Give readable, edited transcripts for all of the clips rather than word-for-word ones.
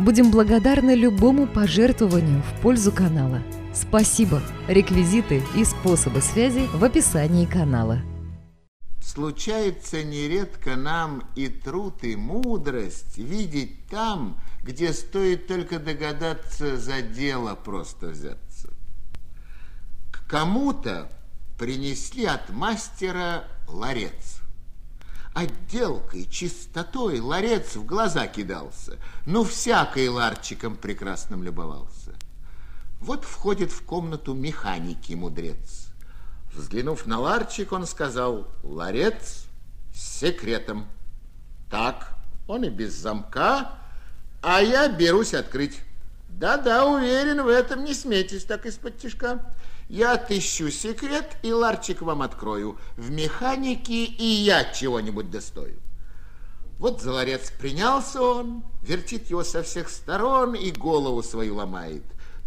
Будем благодарны любому пожертвованию в пользу канала. Спасибо! Реквизиты и способы связи в описании канала. Случается нередко нам и труд, и мудрость видеть там, где стоит только догадаться за дело просто взяться. К кому-то принесли от мастера ларец. Отделкой, чистотой ларец в глаза кидался, но всякой ларчиком прекрасным любовался. Вот входит в комнату механики мудрец. Взглянув на ларчик, он сказал: ларец с секретом. Так, он и без замка, а я берусь открыть. Да-да, уверен, в этом не смейтесь так из-под тишка. Я отыщу секрет и ларчик вам открою. В механике и я чего-нибудь достою. Вот за ларец принялся он, вертит его со всех сторон и голову свою ломает.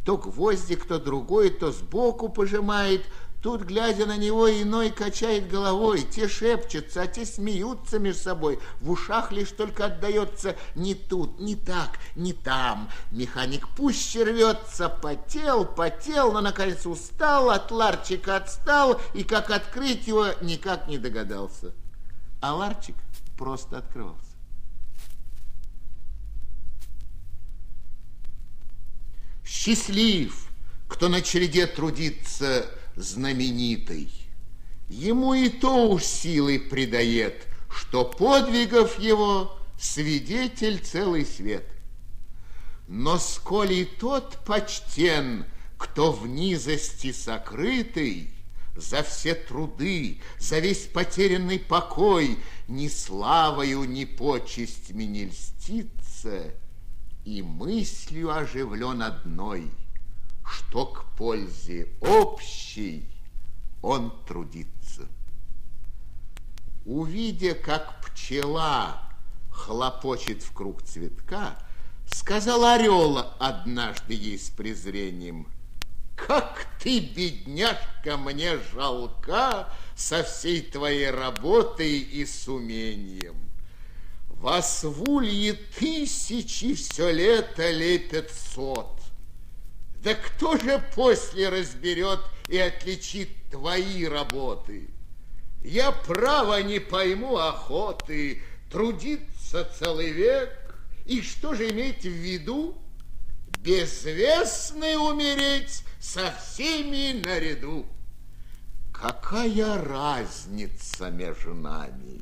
То гвоздик, то другой, то сбоку пожимает. Тут, глядя на него, иной качает головой. Те шепчутся, а те смеются между собой. В ушах лишь только отдается: не тут, не так, не там. Механик пуще рвется, потел, но, наконец, устал, от ларчика отстал, и как открыть его, никак не догадался. А ларчик просто открывался. Счастлив, кто на череде трудится знаменитый. Ему и то уж силы придает, что подвигов его свидетель целый свет. Но сколь и тот почтен, кто в низости сокрытый, за все труды, за весь потерянный покой, ни славою, ни почестями не льстится, и мыслью оживлен одной, что к пользе общей он трудится. Увидя, как пчела хлопочет в круг цветка, сказал орел однажды ей с презрением: как ты, бедняжка, мне жалка со всей твоей работой и сумением. Во свулье тысячи все лето лепят сот. Да кто же после разберет и отличит твои работы? Я право не пойму охоты трудиться целый век. И что же иметь в виду? Безвестный умереть со всеми наряду. Какая разница между нами?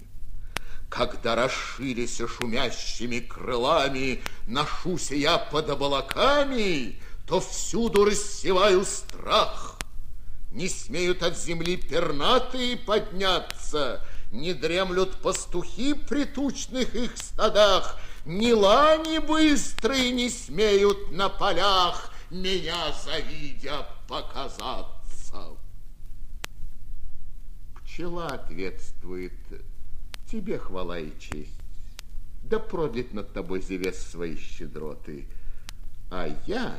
Когда расширися шумящими крылами, ношуся я под облаками, то всюду рассеваю страх. Не смеют от земли пернатые подняться, не дремлют пастухи при тучных их стадах, ни лани быстрые не смеют на полях меня, завидя, показаться. Пчела ответствует: тебе хвала и честь, да продлит над тобой Зевес свои щедроты. А я,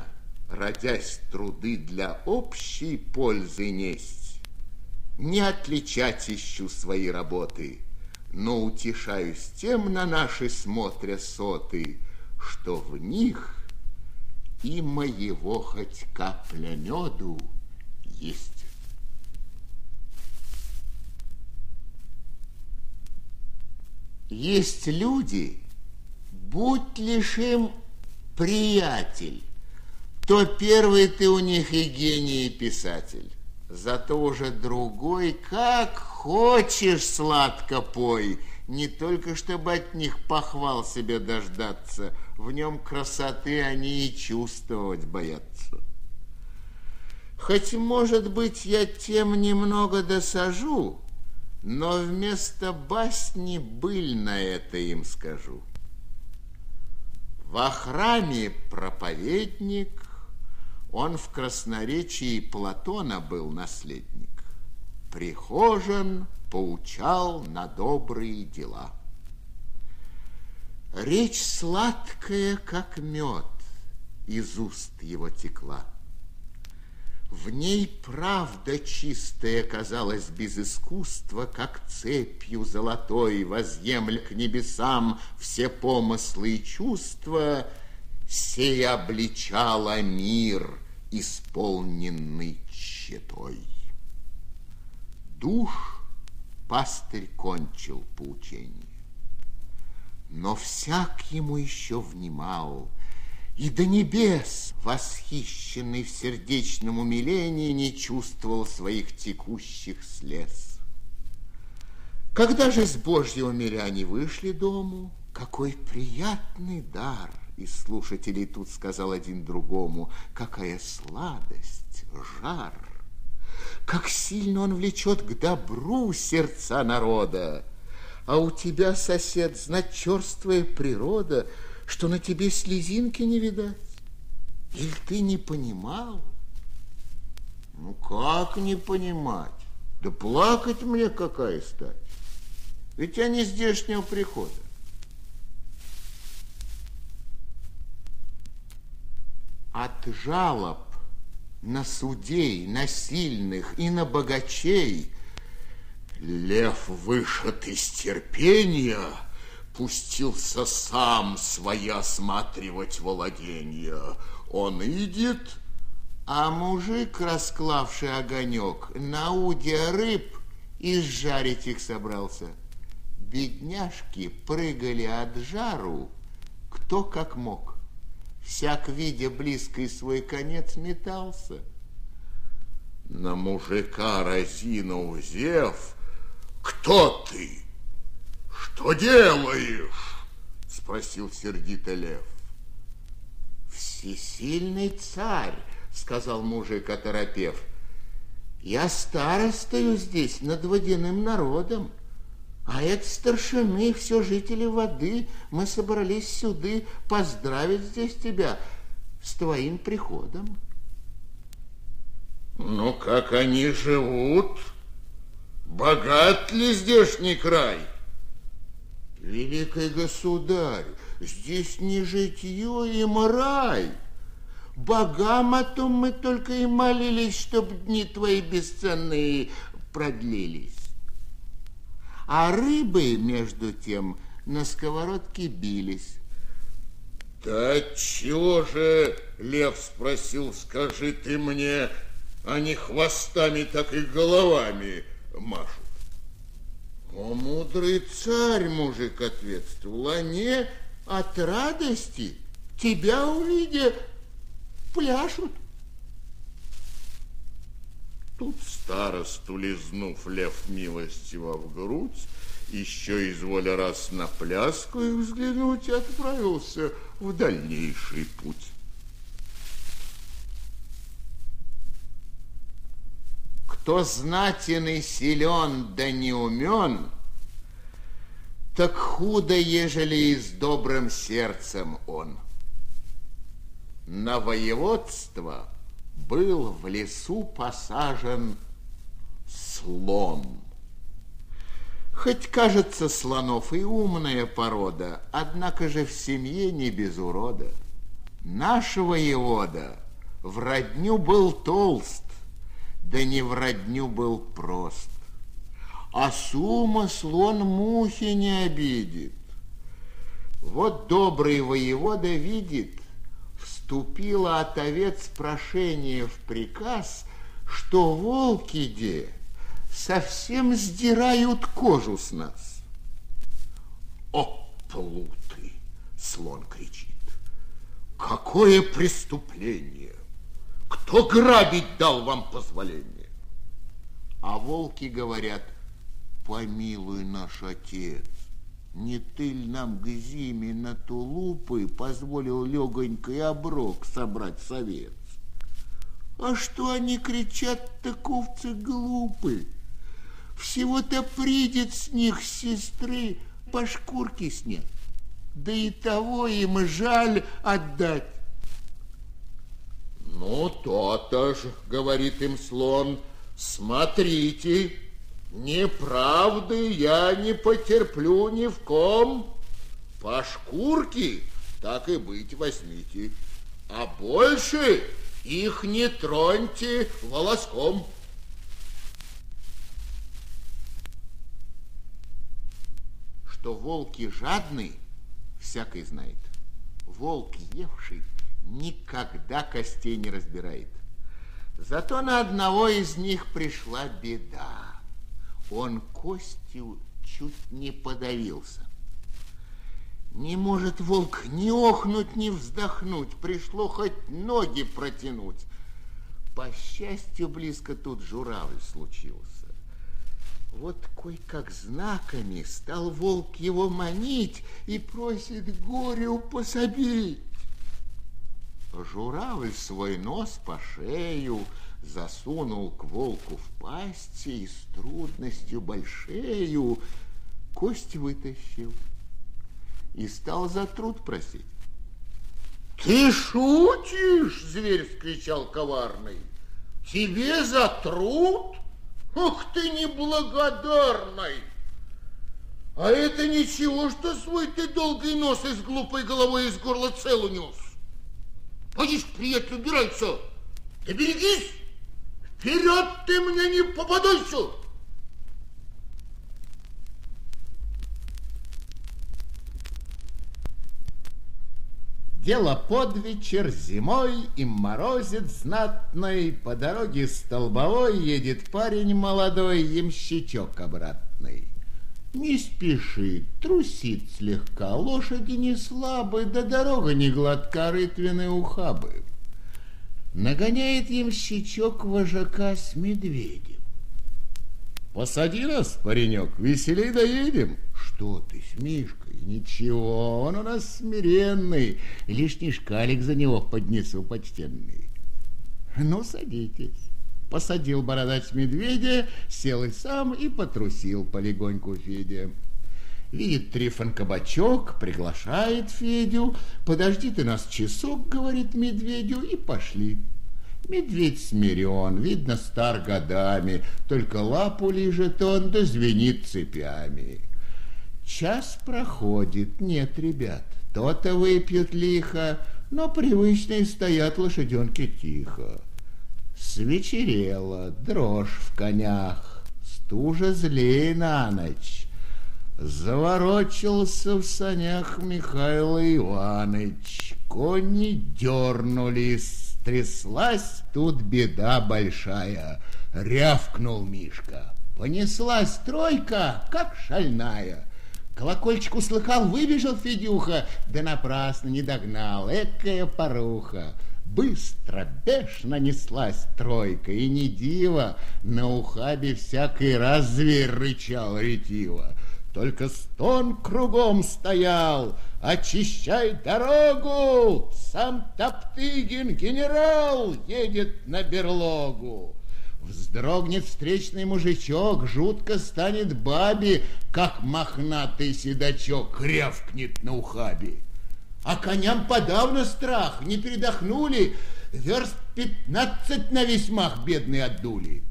родясь труды для общей пользы несть, не отличать ищу свои работы, но утешаюсь тем, на наши смотря соты, что в них и моего хоть капля меду есть. Есть люди, будь лишь им приятель, то первый ты у них и гений, и писатель. Зато уже другой, как хочешь сладко пой, не только чтобы от них похвал себе дождаться, в нем красоты они и чувствовать боятся. Хоть, может быть, я тем немного досажу, но вместо басни быльно это им скажу. Во храме проповедник, Он в красноречии Платона был наследник. Прихожан поучал на добрые дела. Речь сладкая, как мед, из уст его текла. В ней правда чистая казалась без искусства, как цепью золотой возъемль к небесам все помыслы и чувства, сей обличала мир, исполненный тщетой. Душ пастырь кончил поучение, но всяк ему еще внимал, и до небес, восхищенный в сердечном умилении, не чувствовал своих текущих слез. Когда же с Божьего миря они вышли дому, какой приятный дар! И слушателей тут сказал один другому, какая сладость, жар! Как сильно он влечет к добру сердца народа! А у тебя, сосед, знать черствая природа, что на тебе слезинки не видать? Или ты не понимал? Ну, как не понимать? Да плакать мне какая стать? Ведь я не здешнего прихода. От жалоб на судей, на сильных и на богачей лев вышед из терпения, пустился сам свои осматривать владения. Он идет, а мужик, расклавший огонек, на уде рыб, и сжарить их собрался. Бедняжки прыгали от жару, кто как мог. Всяк, видя близкий свой конец, метался. На мужика разину узев: «Кто ты? Что делаешь?» — спросил сердито лев. «Всесильный царь, — сказал мужик, оторопев, — я старостою здесь над водяным народом, а это старшины, все жители воды. Мы собрались сюды поздравить здесь тебя с твоим приходом». «Ну, как они живут? Богат ли здешний край?» «Великий государь, здесь не житье, им рай. Богам о том мы только и молились, чтоб дни твои бесценные продлились». А рыбы, между тем, на сковородке бились. «Да чего же, — лев спросил, — скажи ты мне, они хвостами так и головами машут?» «О, мудрый царь, — мужик ответствовал, — они от радости, тебя увидя, пляшут». Тут старосту, лизнув лев милостиво в грудь, еще изволя раз на пляску и взглянуть, отправился в дальнейший путь. Кто знатен и силен, да не умен, так худо, ежели и с добрым сердцем он. На воеводство был в лесу посажен слон. Хоть, кажется, слонов и умная порода, однако же в семье не без урода. Наш воевода в родню был толст, да не в родню был прост. А с ума слон мухи не обидит. Вот добрый воевода видит, вступило от овец прошение в приказ, что волки де совсем сдирают кожу с нас. «О, плуты! — слон кричит. — Какое преступление! Кто грабить дал вам позволение?» А волки говорят: «Помилуй, наш отец, не ты ль нам к зиме на тулупы позволил легонький оброк собрать с овец?» А что они кричат, так овцы глупы. Всего-то придет с них сестры по шкурке снять, да и того им жаль отдать. «Ну, то-то ж, говорит им слон, смотрите, неправды я не потерплю ни в ком. По шкурке, так и быть, возьмите, а больше их не троньте волоском. Что волки жадны, всякий знает. Волк, евший, никогда костей не разбирает. Зато на одного из них пришла беда. Он костью чуть не подавился. Не может волк ни охнуть, ни вздохнуть. Пришло хоть ноги протянуть. По счастью, близко тут журавль случился. Вот кой-как знаками стал волк его манить и просит горю пособить. Журавль свой нос по шею засунул к волку в пасть и с трудностью большею кость вытащил и стал за труд просить. «Ты шутишь?» – зверь вскричал коварный. «Тебе за труд? Ух ты неблагодарный! А это ничего, что свой ты долгий нос из глупой головы из горла цел унес. Поди, приятель, убирайся! Ты берегись! Вперед ты мне не попадайся!» Дело под вечер зимой, и морозит знатный, по дороге столбовой едет парень молодой, ямщичок обратный. Не спешит, трусит слегка, лошади не слабы, да дорога не гладка, рытвины ухабы. Нагоняет ямщичок вожака с медведем. «Посади нас, паренек, веселей доедем!» «Что ты с Мишкой? Ничего, он у нас смиренный, лишний шкалик за него поднесу почтенный». «Ну, садитесь». Посадил бородач медведя, сел и сам и потрусил полегоньку Федя. Видит Трифон кабачок, приглашает Федю. «Подожди ты нас часок, — говорит медведю, — и пошли». Медведь смирен, видно, стар годами, только лапу лижет он, да звенит цепями. Час проходит, нет, ребят, то-то выпьют лихо, но привычные стоят лошаденки тихо. Свечерело, дрожь в конях, стужа злей на ночь. Заворочился в санях Михаил Иваныч, кони дернулись, тряслась тут беда большая, рявкнул Мишка. Понеслась тройка, как шальная. Колокольчик услыхал, выбежал Федюха, да напрасно не догнал, экая поруха. Быстро, бешено неслась тройка, и не диво, на ухабе всякий раз зверь рычал ретиво. Только стон кругом стоял, очищай дорогу, сам Топтыгин генерал едет на берлогу. Вздрогнет встречный мужичок, жутко станет бабе, как мохнатый седачок рявкнет на ухабе. А коням подавно страх, не передохнули, верст 15 на весьмах бедные отдули.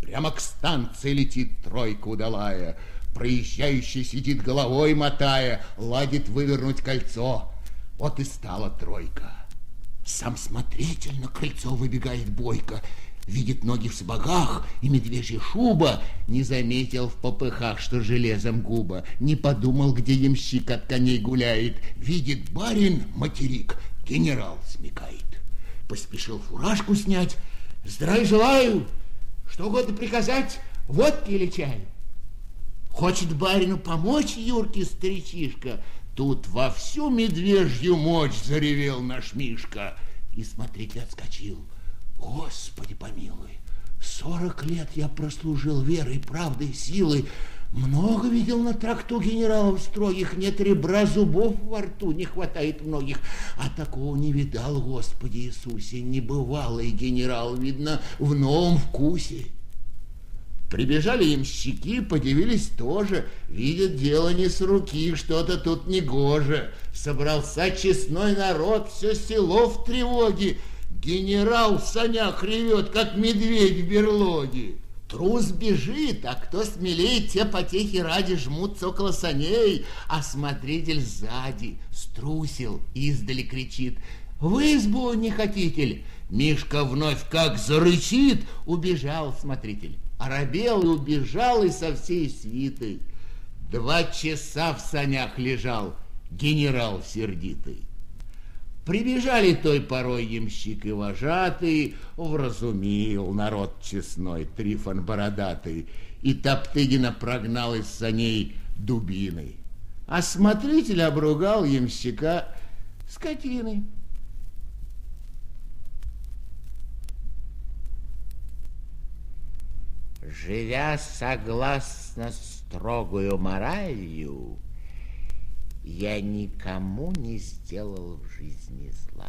Прямо к станции летит тройка удалая, проезжающий сидит головой мотая, ладит вывернуть кольцо. Вот и стала тройка. Сам смотритель на кольцо выбегает бойко, видит ноги в сапогах и медвежья шуба, не заметил в попыхах, что железом губа, не подумал, где ямщик от коней гуляет, видит барин материк, генерал смекает. Поспешил фуражку снять, здравия желаю, что угодно приказать, водки или чаю. Хочет барину помочь юркий старичишка, тут во всю медвежью мочь заревел наш Мишка, и смотритель отскочил. Господи помилуй, 40 лет я прослужил верой, правдой, силой. Много видел на тракту генералов строгих, нет ребра, зубов во рту не хватает многих. А такого не видал, Господи Иисусе, небывалый генерал, видно, в новом вкусе. Прибежали ямщики, подивились тоже, видят, дело не с руки, что-то тут негоже. Собрался честной народ, все село в тревоге. Генерал в санях ревет, как медведь в берлоге. Трус бежит, а кто смелее, те потехи ради жмутся около саней, а смотритель сзади струсил, издали кричит: «В избу не хотите ли?» Мишка вновь как зарычит, убежал смотритель. Оробел и убежал, и со всей свитой. 2 часа в санях лежал генерал сердитый. Прибежали той порой ямщик и вожатый, вразумил народ честной Трифон бородатый, и Топтыгина прогнал из саней дубиной. А смотритель обругал ямщика скотиной. Живя согласно строгую моралью, я никому не сделал в жизни зла.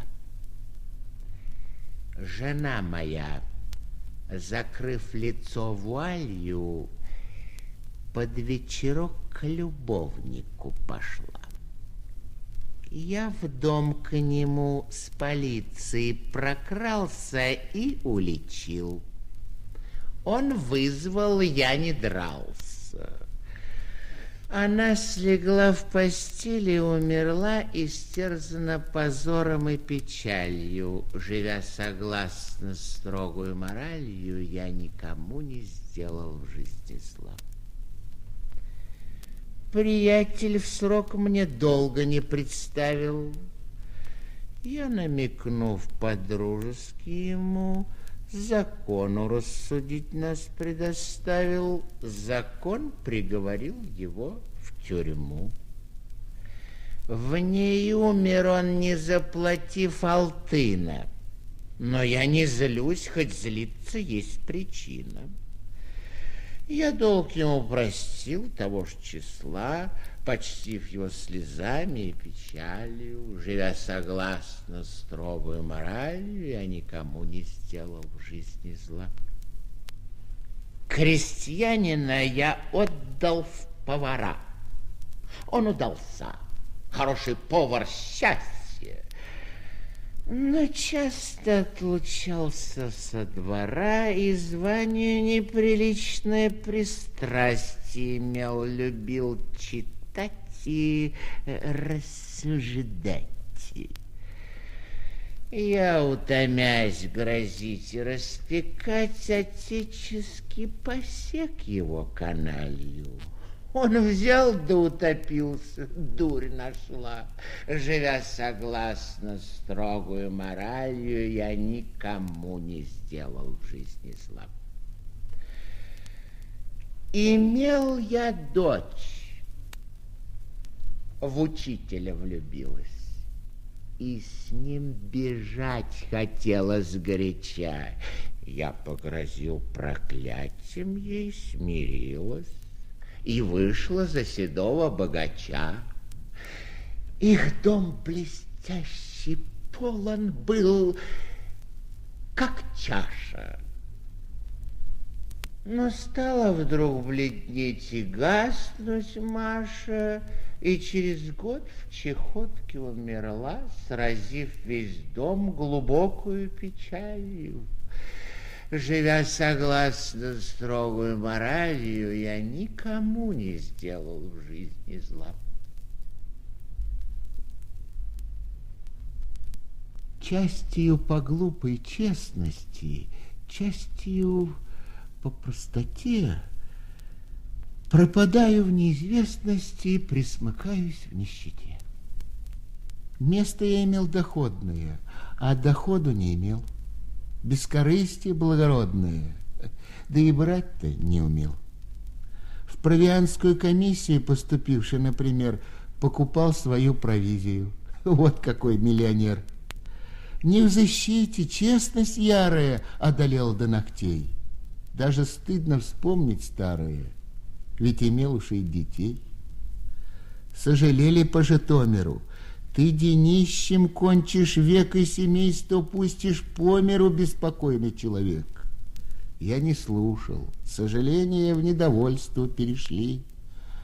Жена моя, закрыв лицо вуалью, под вечерок к любовнику пошла. Я в дом к нему с полицией прокрался и уличил. Он вызвал, я не дрался. Она слегла в постели, умерла, истерзана позором и печалью. Живя согласно строгую моралью, я никому не сделал в жизни зла. Приятель в срок мне долго не представил. Я, намекнув по-дружески ему, закону рассудить нас предоставил, закон приговорил его в тюрьму. В ней умер он, не заплатив алтына, но я не злюсь, хоть злиться есть причина. Я долг ему простил того ж числа, почтив его слезами и печалью. Живя согласно строгой моралью, я никому не сделал в жизни зла. Крестьянина я отдал в повара. Он удался, хороший повар счастья, но часто отлучался со двора, и званию неприличное пристрастие имел, любил читать и рассуждать. Я, утомясь грозить и распекать, отечески посек его каналью. Он взял да утопился, дурь нашла. Живя согласно строгую моралью, я никому не сделал в жизни зла. Имел я дочь, в учителя влюбилась, и с ним бежать хотела сгоряча. Я погрозил проклятием ей, смирилась и вышла за седого богача. Их дом блестящий полон был, как чаша. Но стала вдруг бледнеть и гаснуть Маша, и через год в чехотке умерла, сразив весь дом глубокую печалью. Живя согласно строгую моралью, я никому не сделал в жизни зла. Частью по глупой честности, частью по простоте пропадаю в неизвестности и присмыкаюсь в нищете. Место я имел доходное, а доходу не имел. Бескорыстие благородное, да и брать-то не умел. В провианскую комиссию поступивший, например, покупал свою провизию. Вот какой миллионер! Не в защите честность ярая одолела до ногтей. Даже стыдно вспомнить старое, ведь имел уж и детей. Сожалели по Житомиру: ты денищем кончишь век, и семейство пустишь по миру, беспокойный человек. Я не слушал, сожаления в недовольство перешли,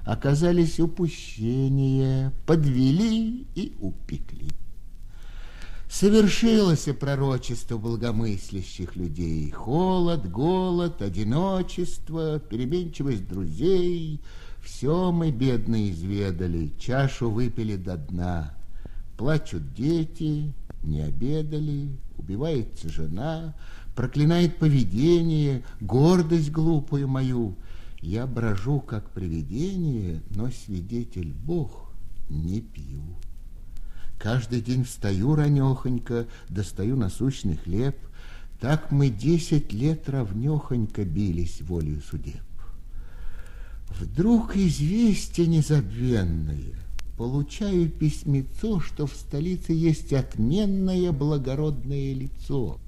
оказались упущения, подвели и упекли. совершилось пророчество благомыслящих людей. Холод, голод, одиночество, переменчивость друзей — все мы, бедные, изведали, чашу выпили до дна. Плачут дети, не обедали, убивается жена, проклинает поведение, гордость глупую мою. Я брожу, как привидение, но свидетель Бог, не пью. Каждый день встаю ранехонько, достаю насущный хлеб. Так мы 10 лет равнехонько бились волею судеб. Вдруг известие незабвенное. Получаю письмецо, что в столице есть отменное благородное лицо.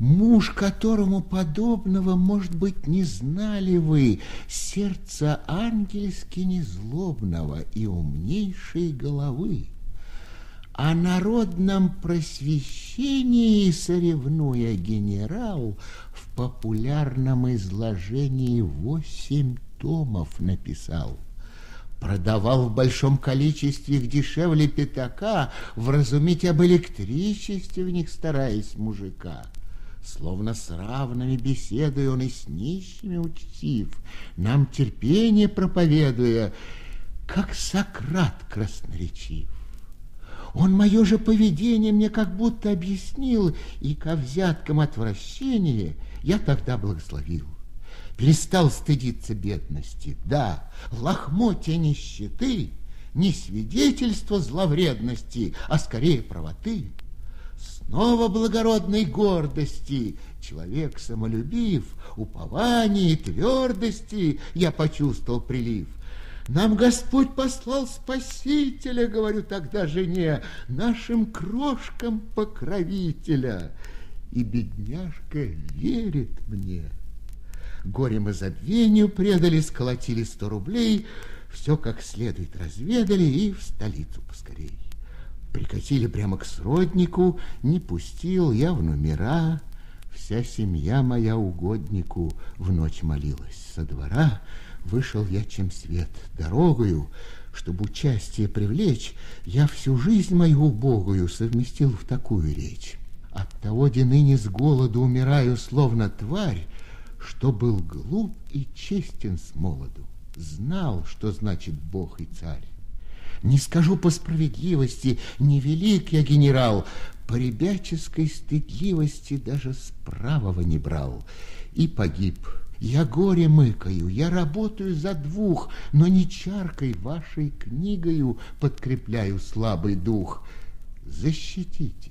Муж, которому подобного, может быть, не знали вы, сердца ангельски незлобного и умнейшей головы. О народном просвещении соревнуя генерал, в популярном изложении 8 томов написал. Продавал в большом количестве их дешевле пятака, вразумить об электричестве в них стараясь мужика. Словно с равными беседой он и с нищими учтив, нам терпение проповедуя, как Сократ красноречив. Он мое же поведение мне как будто объяснил, и ко взяткам отвращения я тогда благословил. Перестал стыдиться бедности, да, лохмотья нищеты, не свидетельство зловредности, а скорее правоты. Снова благородной гордости, человек самолюбив, упование и твердости, я почувствовал прилив. Нам Господь послал Спасителя, говорю тогда жене, нашим крошкам покровителя, и бедняжка верит мне. Горем и забвению предали, сколотили 100 рублей, все как следует разведали и в столицу поскорей. Прикатили прямо к сроднику, не пустил я в номера. Вся семья моя угоднику в ночь молилась. Со двора вышел я чем свет дорогою, чтобы участие привлечь, я всю жизнь мою убогую совместил в такую речь. Оттого де ныне с голоду умираю, словно тварь, что был глуп и честен с молоду, знал, что значит Бог и царь. Не скажу по справедливости, невелик я генерал, по ребяческой стыдливости даже справого не брал. И погиб. Я горе мыкаю, я работаю за двух, но не чаркой вашей книгою подкрепляю слабый дух. Защитите.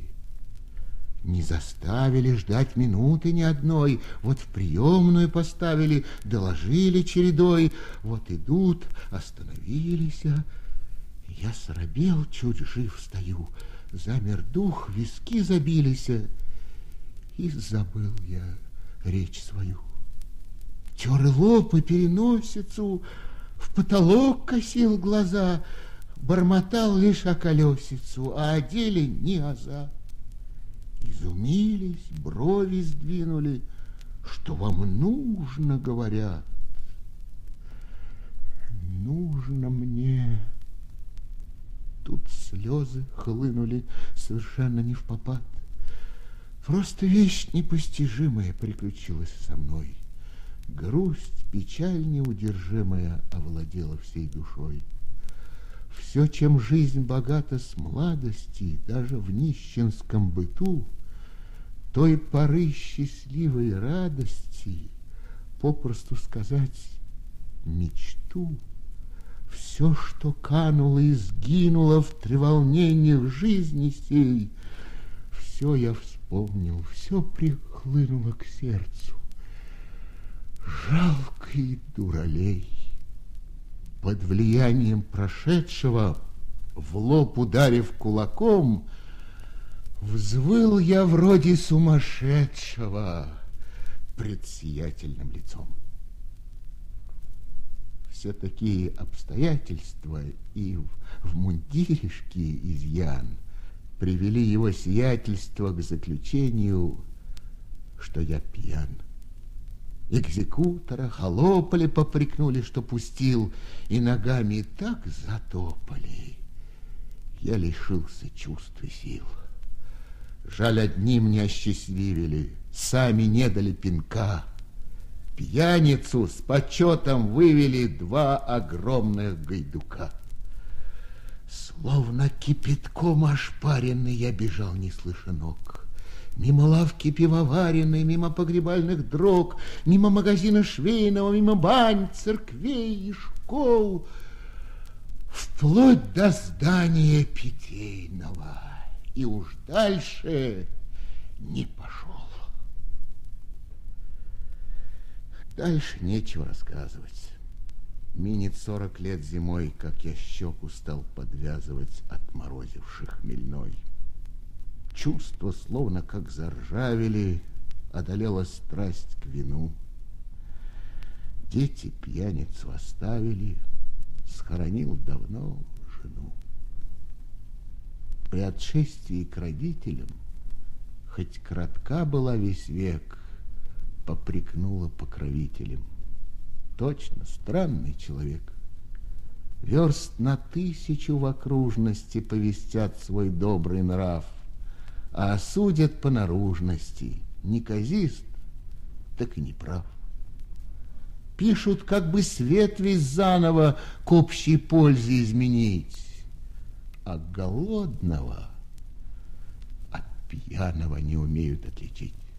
Не заставили ждать минуты ни одной, вот в приемную поставили, доложили чередой, вот идут, остановились. Я срабел, чуть жив стою, замер дух, виски забились, и забыл я речь свою. Тер лоб и переносицу, в потолок косил глаза, бормотал лишь о колесицу, а о деле ни аза. Изумились, брови сдвинули, что вам нужно, говорят. Нужно мне... Тут слезы хлынули совершенно не впопад. Просто вещь непостижимая приключилась со мной. Грусть, печаль неудержимая овладела всей душой. Все, чем жизнь богата с младости, даже в нищенском быту, той поры счастливой радости, попросту сказать, мечту, все, что кануло и сгинуло в треволнениях жизни сей, все я вспомнил, все прихлынуло к сердцу. Жалкий дуралей. Под влиянием прошедшего, в лоб ударив кулаком, взвыл я вроде сумасшедшего пред сиятельным лицом. Все такие обстоятельства и в мундиришке изъян привели его сиятельство к заключению, что я пьян. Экзекутора холопали, попрекнули, что пустил, и ногами так затопали. Я лишился чувств и сил. Жаль, одним не осчастливили, сами не дали пинка. Пьяницу с почетом вывели два огромных гайдука. Словно кипятком ошпаренный я бежал неслыша ног. Мимо лавки пивоваренной, мимо погребальных дрог, мимо магазина швейного, мимо бань, церквей и школ, вплоть до здания питейного. И уж дальше не пошел. Дальше нечего рассказывать. Минет 40 лет зимой, как я щеку стал подвязывать отморозивших хмельной. Чувства словно как заржавели, одолела страсть к вину. Дети пьяницу оставили, схоронил давно жену. При отшествии к родителям, хоть кратка была весь век, попрекнула покровителям. Точно странный человек. Верст на 1000 в окружности повестят свой добрый нрав, а осудят по наружности. Неказист, так и не прав. Пишут, как бы свет весь заново к общей пользе изменить. А голодного от пьяного не умеют отличить.